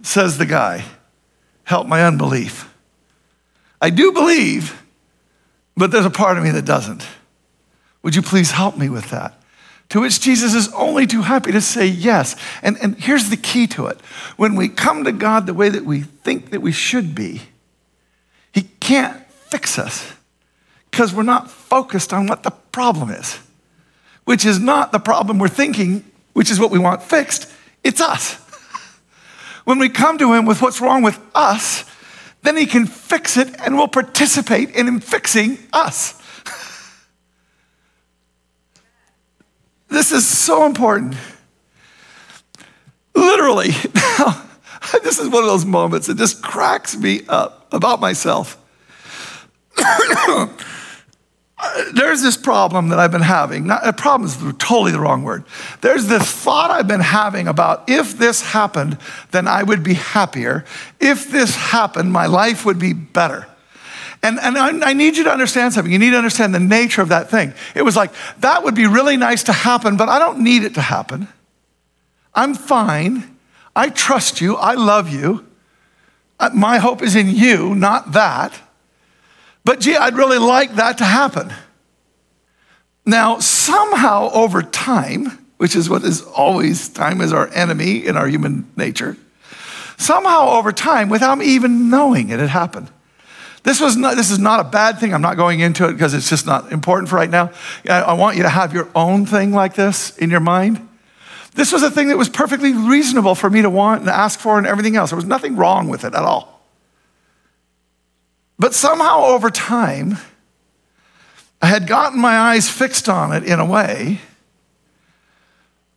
says the guy. Help my unbelief. I do believe, but there's a part of me that doesn't. Would you please help me with that? To which Jesus is only too happy to say yes. And here's the key to it. When we come to God the way that we think that we should be, he can't fix us because we're not focused on what the problem is, which is not the problem we're thinking, which is what we want fixed. It's us. When we come to him with what's wrong with us, then he can fix it and we'll participate in him fixing us. This is so important. Literally, now, this is one of those moments that just cracks me up about myself. There's this problem that I've been having. Not, problem is totally the wrong word. There's this thought I've been having about if this happened, then I would be happier. If this happened, my life would be better. And I need you to understand something. You need to understand the nature of that thing. It was like, that would be really nice to happen, but I don't need it to happen. I'm fine. I trust you. I love you. My hope is in you, not that. But gee, I'd really like that to happen. Now, somehow over time, which is what is always, time is our enemy in our human nature. Somehow over time, without me even knowing it, it happened. This is not a bad thing. I'm not going into it because it's just not important for right now. I want you to have your own thing like this in your mind. This was a thing that was perfectly reasonable for me to want and ask for and everything else. There was nothing wrong with it at all. But somehow over time, I had gotten my eyes fixed on it in a way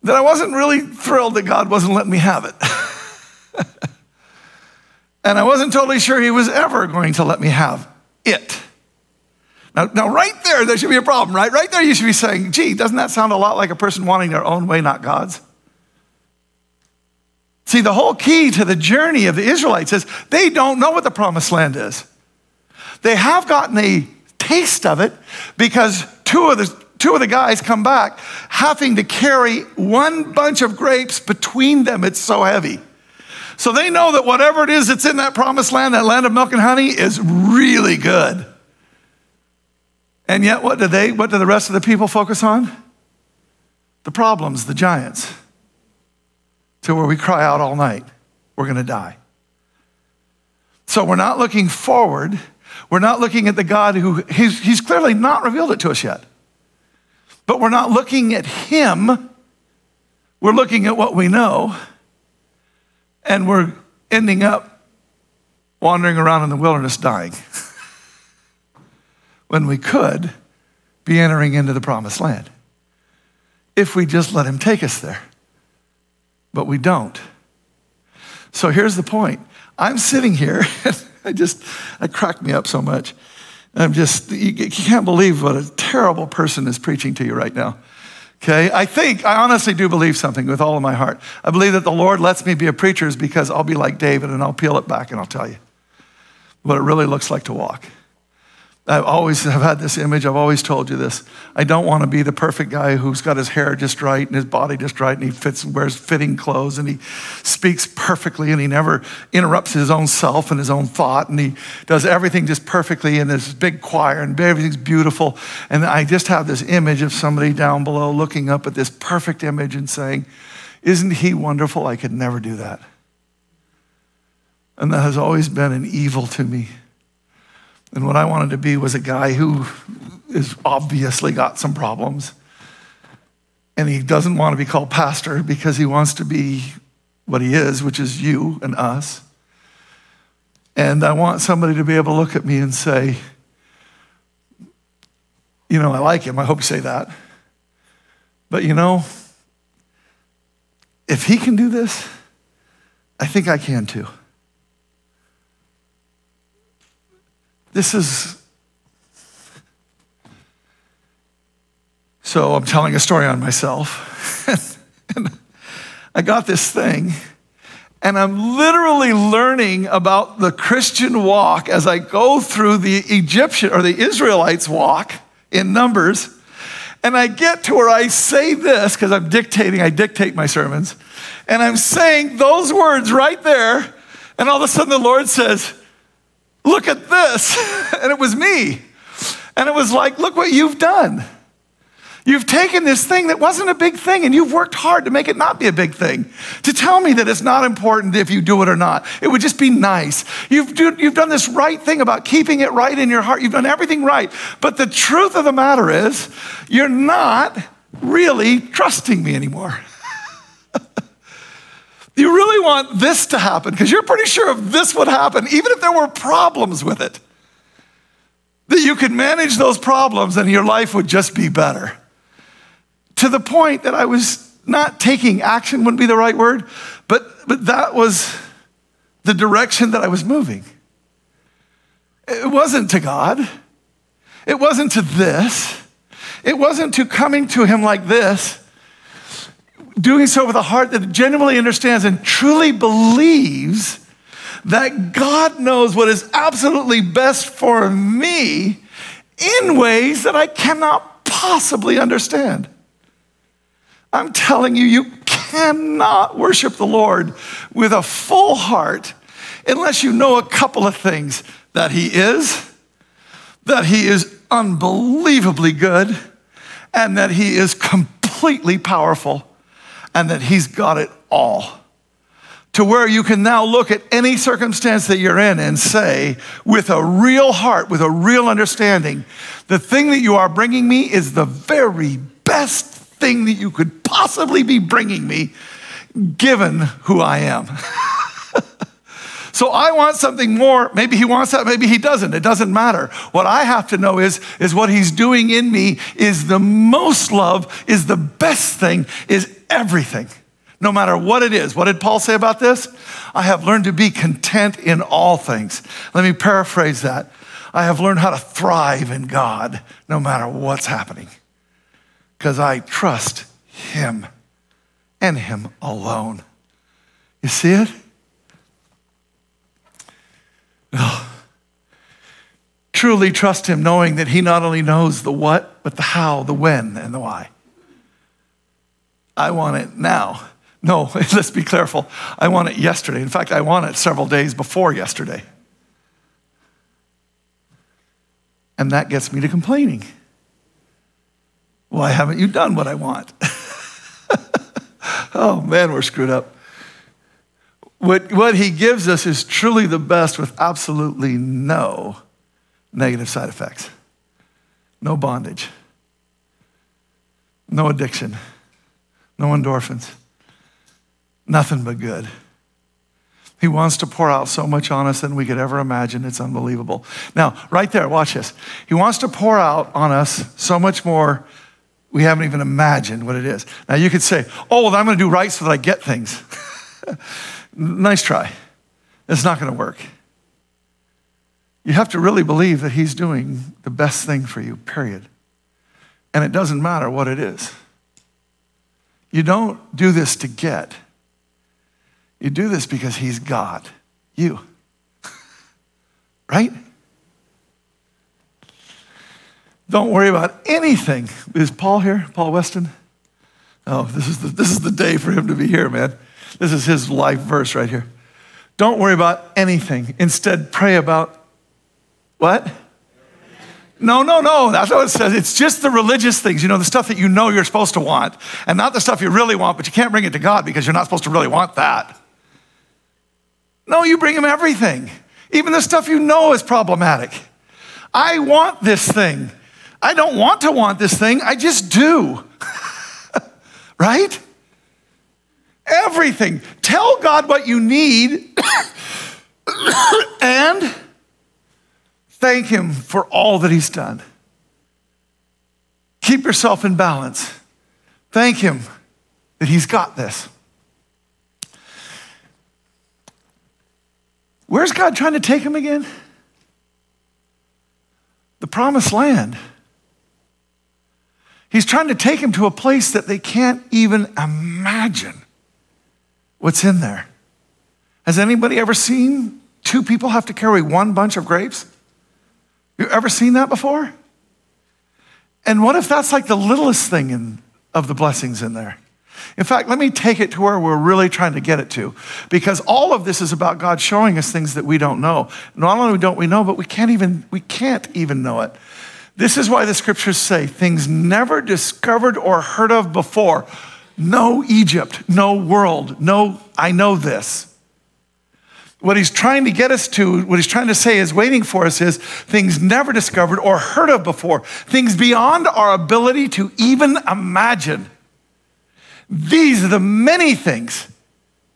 that I wasn't really thrilled that God wasn't letting me have it. And I wasn't totally sure he was ever going to let me have it. Now, right there should be a problem, right? Right there, you should be saying, gee, doesn't that sound a lot like a person wanting their own way, not God's? See, the whole key to the journey of the Israelites is they don't know what the promised land is. They have gotten a taste of it because two of the guys come back having to carry one bunch of grapes between them. It's so heavy. So they know that whatever it is that's in that promised land, that land of milk and honey, is really good. And yet what do the rest of the people focus on? The problems, the giants. To where we cry out all night, we're gonna die. So we're not looking forward. We're not looking at the God who, he's clearly not revealed it to us yet. But we're not looking at him. We're looking at what we know. And we're ending up wandering around in the wilderness dying when we could be entering into the promised land if we just let him take us there. But we don't. So here's the point. I'm sitting here. I cracked me up so much. You can't believe what a terrible person is preaching to you right now. Okay, I honestly do believe something with all of my heart. I believe that the Lord lets me be a preacher is because I'll be like David and I'll peel it back and I'll tell you what it really looks like to walk. I always have had this image. I've always told you this. I don't want to be the perfect guy who's got his hair just right and his body just right and he wears fitting clothes and he speaks perfectly and he never interrupts his own self and his own thought and he does everything just perfectly in this big choir and everything's beautiful. And I just have this image of somebody down below looking up at this perfect image and saying, isn't he wonderful? I could never do that. And that has always been an evil to me. And what I wanted to be was a guy who is obviously got some problems. And he doesn't want to be called pastor because he wants to be what he is, which is you and us. And I want somebody to be able to look at me and say, you know, I like him. I hope you say that. But you know, if he can do this, I think I can too. So I'm telling a story on myself. And I got this thing, and I'm literally learning about the Christian walk as I go through the Israelites' walk in Numbers. And I get to where I say this, because I dictate my sermons. And I'm saying those words right there, and all of a sudden the Lord says, look at this. And it was me. And it was like, look what you've done. You've taken this thing that wasn't a big thing, and you've worked hard to make it not be a big thing. To tell me that it's not important if you do it or not. It would just be nice. You've done this right thing about keeping it right in your heart. You've done everything right. But the truth of the matter is, you're not really trusting me anymore. You really want this to happen because you're pretty sure if this would happen, even if there were problems with it, that you could manage those problems and your life would just be better. To the point that I was not taking action, wouldn't be the right word, but that was the direction that I was moving. It wasn't to God. It wasn't to this. It wasn't to coming to him like this, doing so with a heart that genuinely understands and truly believes that God knows what is absolutely best for me in ways that I cannot possibly understand. I'm telling you, you cannot worship the Lord with a full heart unless you know a couple of things, that he is unbelievably good, and that he is completely powerful, and that he's got it all. To where you can now look at any circumstance that you're in and say, with a real heart, with a real understanding, the thing that you are bringing me is the very best thing that you could possibly be bringing me, given who I am. So I want something more. Maybe he wants that, maybe he doesn't. It doesn't matter. What I have to know is what he's doing in me is the most love, is the best thing, is everything. No matter what it is. What did Paul say about this? I have learned to be content in all things. Let me paraphrase that. I have learned how to thrive in God no matter what's happening. Because I trust him and him alone. You see it? Oh. Truly trust him, knowing that he not only knows the what, but the how, the when, and the why. I want it now. No, let's be careful. I want it yesterday. In fact, I want it several days before yesterday. And that gets me to complaining. Why haven't you done what I want? Oh man, we're screwed up. What he gives us is truly the best with absolutely no negative side effects. No bondage. No addiction. No endorphins. Nothing but good. He wants to pour out so much on us than we could ever imagine. It's unbelievable. Now, right there, watch this. He wants to pour out on us so much more we haven't even imagined what it is. Now, you could say, oh, well, I'm going to do right so that I get things. Nice try. It's not going to work. You have to really believe that he's doing the best thing for you, period. And it doesn't matter what it is. You don't do this to get. You do this because he's got you, right? Don't worry about anything. Is Paul here? Paul Weston? Oh, this is the day for him to be here, man. This is his life verse right here. Don't worry about anything. Instead, pray about what? No. That's not what it says. It's just the religious things, you know, the stuff that you know you're supposed to want, and not the stuff you really want, but you can't bring it to God because you're not supposed to really want that. No, you bring him everything, even the stuff you know is problematic. I want this thing. I don't want to want this thing. I just do. Right? Everything. Tell God what you need and thank him for all that he's done. Keep yourself in balance. Thank him that he's got this. Where's God trying to take him again? The promised land. He's trying to take him to a place that they can't even imagine what's in there. Has anybody ever seen two people have to carry one bunch of grapes? You ever seen that before? And what if that's like the littlest thing of the blessings in there? In fact, let me take it to where we're really trying to get it to, because all of this is about God showing us things that we don't know. Not only don't we know, but we can't even know it. This is why the scriptures say things never discovered or heard of before. No Egypt, no world, no I know this. What he's trying to get us to, what he's trying to say is waiting for us is things never discovered or heard of before, things beyond our ability to even imagine. These are the many things.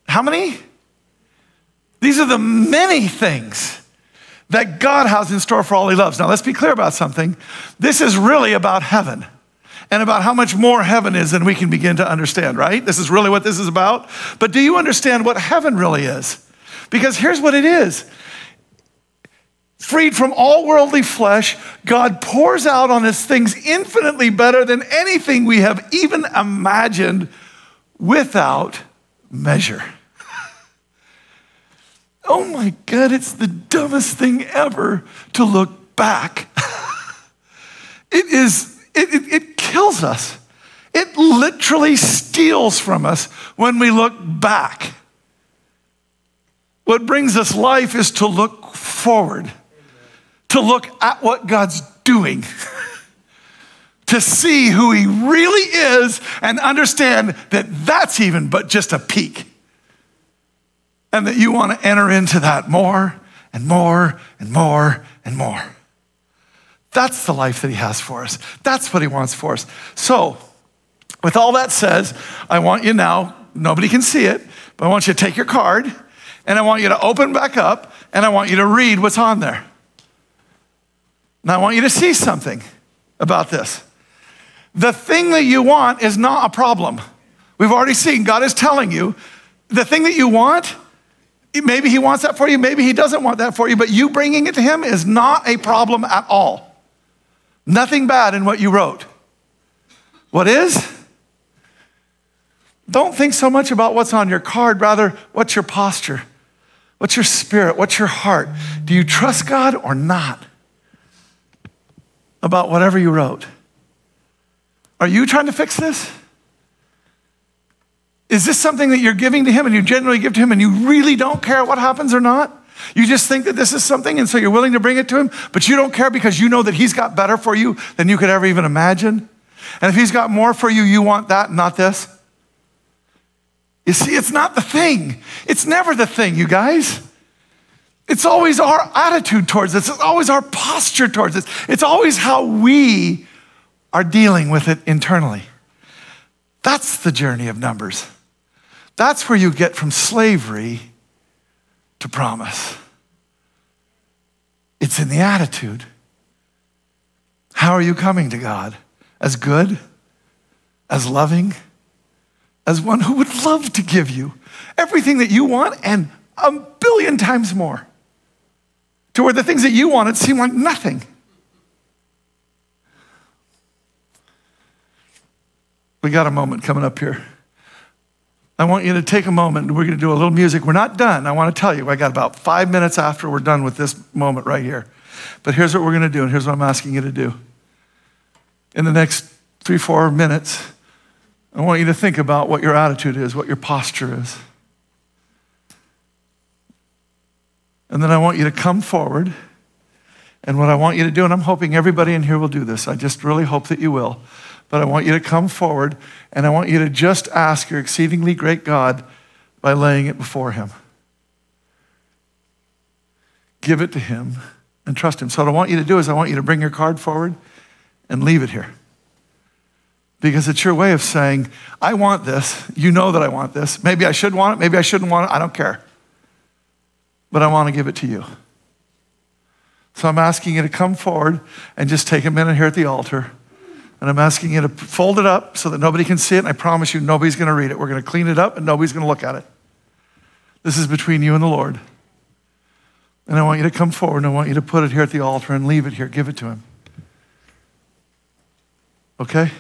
How many? These are the many things that God has in store for all he loves. Now, let's be clear about something. This is really about heaven and about how much more heaven is than we can begin to understand, right? This is really what this is about. But do you understand what heaven really is? Because here's what it is. Freed from all worldly flesh, God pours out on us things infinitely better than anything we have even imagined without measure. Oh my God, it's the dumbest thing ever to look back. It kills us. It literally steals from us when we look back. What brings us life is to look forward, to look at what God's doing, to see who he really is and understand that that's even but just a peak, and that you want to enter into that more and more and more and more. That's the life that he has for us. That's what he wants for us. So with all that said, I want you now, nobody can see it, but I want you to take your card and I want you to open back up, and I want you to read what's on there. And I want you to see something about this. The thing that you want is not a problem. We've already seen, God is telling you, the thing that you want, maybe he wants that for you, maybe he doesn't want that for you, but you bringing it to him is not a problem at all. Nothing bad in what you wrote. What is? Don't think so much about what's on your card, rather, what's your posture? What's your spirit? What's your heart? Do you trust God or not about whatever you wrote? Are you trying to fix this? Is this something that you're giving to him and you generally give to him and you really don't care what happens or not? You just think that this is something and so you're willing to bring it to him, but you don't care because you know that he's got better for you than you could ever even imagine. And if he's got more for you, you want that, not this. You see, it's not the thing. It's never the thing, you guys. It's always our attitude towards this. It's always our posture towards this. It's always how we are dealing with it internally. That's the journey of Numbers. That's where you get from slavery to promise. It's in the attitude. How are you coming to God? As good? As loving? As one who would love to give you everything that you want and a billion times more, to where the things that you wanted seem like nothing. We got a moment coming up here. I want you to take a moment. We're going to do a little music. We're not done. I want to tell you, I got about 5 minutes after we're done with this moment right here. But here's what we're going to do, and here's what I'm asking you to do. In the next 3-4 minutes, I want you to think about what your attitude is, what your posture is. And then I want you to come forward. And what I want you to do, and I'm hoping everybody in here will do this. I just really hope that you will. But I want you to come forward, and I want you to just ask your exceedingly great God by laying it before him. Give it to him and trust him. So what I want you to do is I want you to bring your card forward and leave it here. Because it's your way of saying, I want this. You know that I want this. Maybe I should want it. Maybe I shouldn't want it. I don't care. But I want to give it to you. So I'm asking you to come forward and just take a minute here at the altar. And I'm asking you to fold it up so that nobody can see it. And I promise you, nobody's going to read it. We're going to clean it up and nobody's going to look at it. This is between you and the Lord. And I want you to come forward and I want you to put it here at the altar and leave it here. Give it to him. Okay?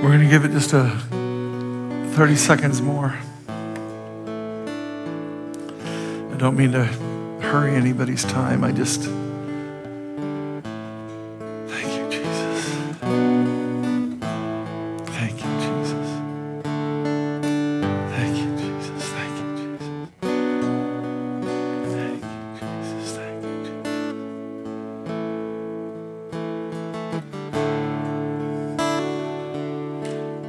We're going to give it just a 30 seconds more. I don't mean to hurry anybody's time. I just...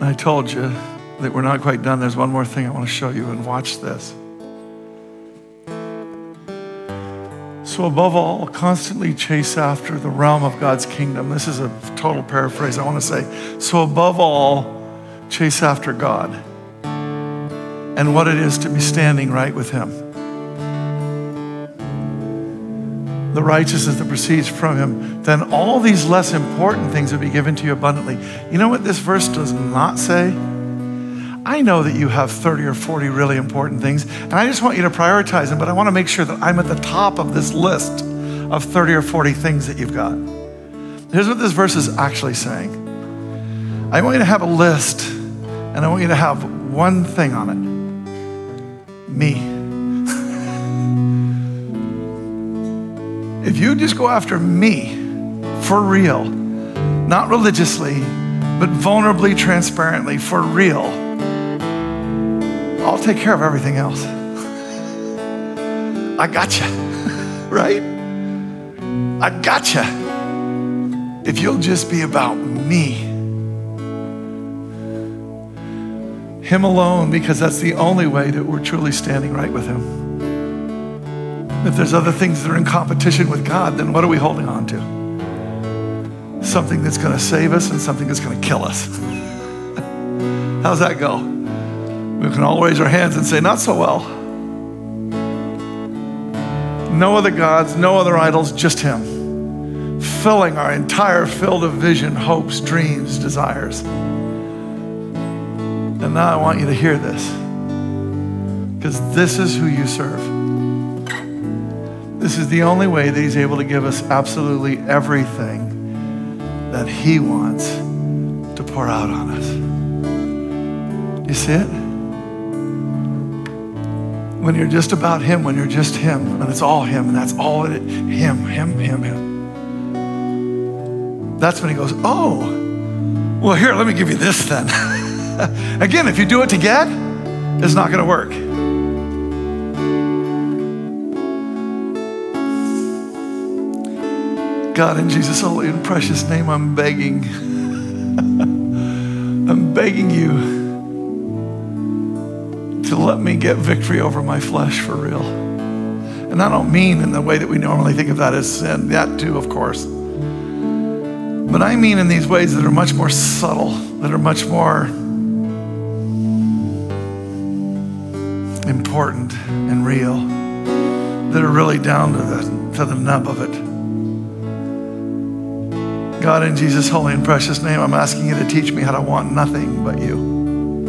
I told you that we're not quite done. There's one more thing I want to show you, and watch this. So above all, constantly chase after the realm of God's kingdom. This is a total paraphrase. I want to say, so above all, chase after God and what it is to be standing right with Him. The righteousness that proceeds from Him. Then all these less important things will be given to you abundantly. You know what this verse does not say? I know that you have 30 or 40 really important things, and I just want you to prioritize them, but I want to make sure that I'm at the top of this list of 30 or 40 things that you've got. Here's what this verse is actually saying. I want you to have a list, and I want you to have one thing on it. Me. If you just go after me, for real, not religiously, but vulnerably, transparently, for real, I'll take care of everything else. I gotcha, right? I gotcha. If you'll just be about me, Him alone, because that's the only way that we're truly standing right with Him. If there's other things that are in competition with God, then what are we holding on to? Something that's going to save us and something that's going to kill us. How's that go? We can all raise our hands and say, not so well. No other gods, no other idols, just Him. Filling our entire field of vision, hopes, dreams, desires. And now I want you to hear this, because this is who you serve. This is the only way that He's able to give us absolutely everything that He wants to pour out on us. You see it? When you're just about Him, when you're just Him, and it's all Him, and that's all it is. Him, Him, Him, Him. That's when He goes, oh, well, here, let me give you this then. Again, if you do it to get, it's not gonna work. God, in Jesus' holy and precious name, I'm begging. I'm begging you to let me get victory over my flesh for real. And I don't mean in the way that we normally think of that as sin. That too, of course. But I mean in these ways that are much more subtle, that are much more important and real, that are really down to the nub of it. God, in Jesus' holy and precious name, I'm asking you to teach me how to want nothing but you.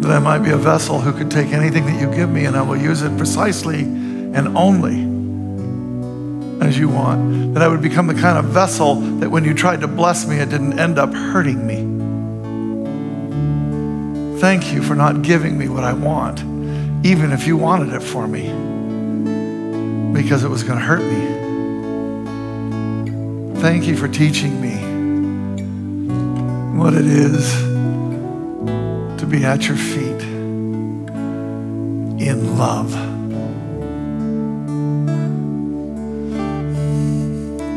That I might be a vessel who can take anything that you give me, and I will use it precisely and only as you want. That I would become the kind of vessel that when you tried to bless me, it didn't end up hurting me. Thank you for not giving me what I want, even if you wanted it for me, because it was going to hurt me. Thank you for teaching me what it is to be at your feet in love.